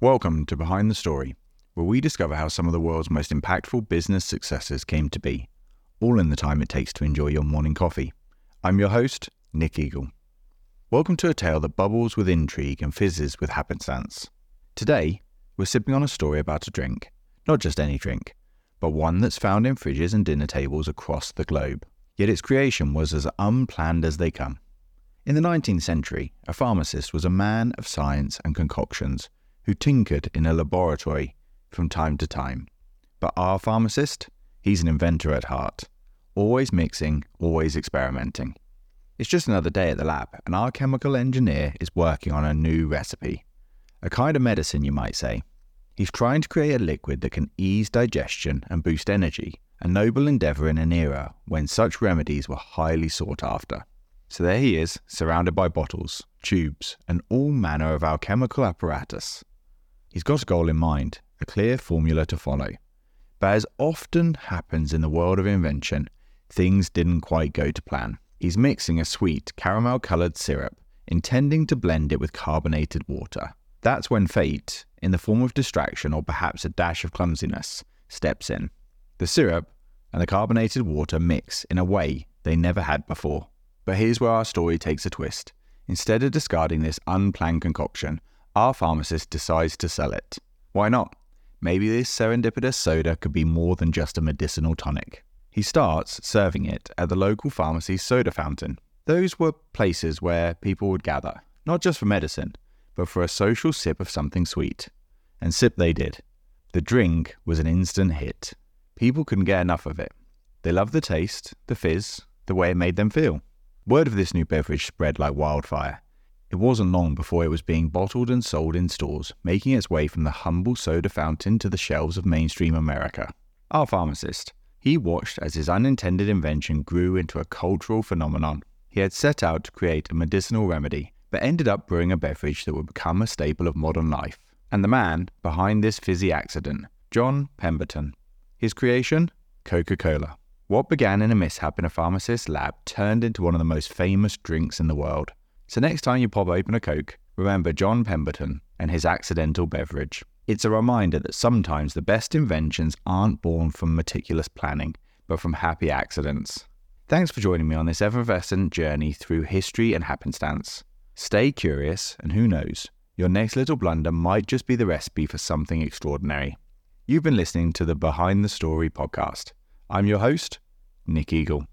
Welcome to Behind the Story, where we discover how some of the world's most impactful business successes came to be, all in the time it takes to enjoy your morning coffee. I'm your host, Nick Eagle. Welcome to a tale that bubbles with intrigue and fizzes with happenstance. Today, we're sipping on a story about a drink, not just any drink, but one that's found in fridges and dinner tables across the globe. Yet its creation was as unplanned as they come. In the 19th century, a pharmacist was a man of science and concoctions, who tinkered in a laboratory from time to time. But our pharmacist, he's an inventor at heart, always mixing, always experimenting. It's just another day at the lab, and our chemical engineer is working on a new recipe, a kind of medicine, you might say. He's trying to create a liquid that can ease digestion and boost energy, a noble endeavor in an era when such remedies were highly sought after. So there he is, surrounded by bottles, tubes, and all manner of our chemical apparatus. He's got a goal in mind, a clear formula to follow. But as often happens in the world of invention, things didn't quite go to plan. He's mixing a sweet, caramel-coloured syrup, intending to blend it with carbonated water. That's when fate, in the form of distraction or perhaps a dash of clumsiness, steps in. The syrup and the carbonated water mix in a way they never had before. But here's where our story takes a twist. Instead of discarding this unplanned concoction, our pharmacist decides to sell it. Why not? Maybe this serendipitous soda could be more than just a medicinal tonic. He starts serving it at the local pharmacy's soda fountain. Those were places where people would gather, not just for medicine, but for a social sip of something sweet. And sip they did. The drink was an instant hit. People couldn't get enough of it. They loved the taste, the fizz, the way it made them feel. Word of this new beverage spread like wildfire. It wasn't long before it was being bottled and sold in stores, making its way from the humble soda fountain to the shelves of mainstream America. Our pharmacist, he watched as his unintended invention grew into a cultural phenomenon. He had set out to create a medicinal remedy, but ended up brewing a beverage that would become a staple of modern life. And the man behind this fizzy accident, John Pemberton. His creation, Coca-Cola. What began in a mishap in a pharmacist's lab turned into one of the most famous drinks in the world. So next time you pop open a Coke, remember John Pemberton and his accidental beverage. It's a reminder that sometimes the best inventions aren't born from meticulous planning, but from happy accidents. Thanks for joining me on this effervescent journey through history and happenstance. Stay curious, and who knows, your next little blunder might just be the recipe for something extraordinary. You've been listening to the Behind the Story podcast. I'm your host, Nick Eagle.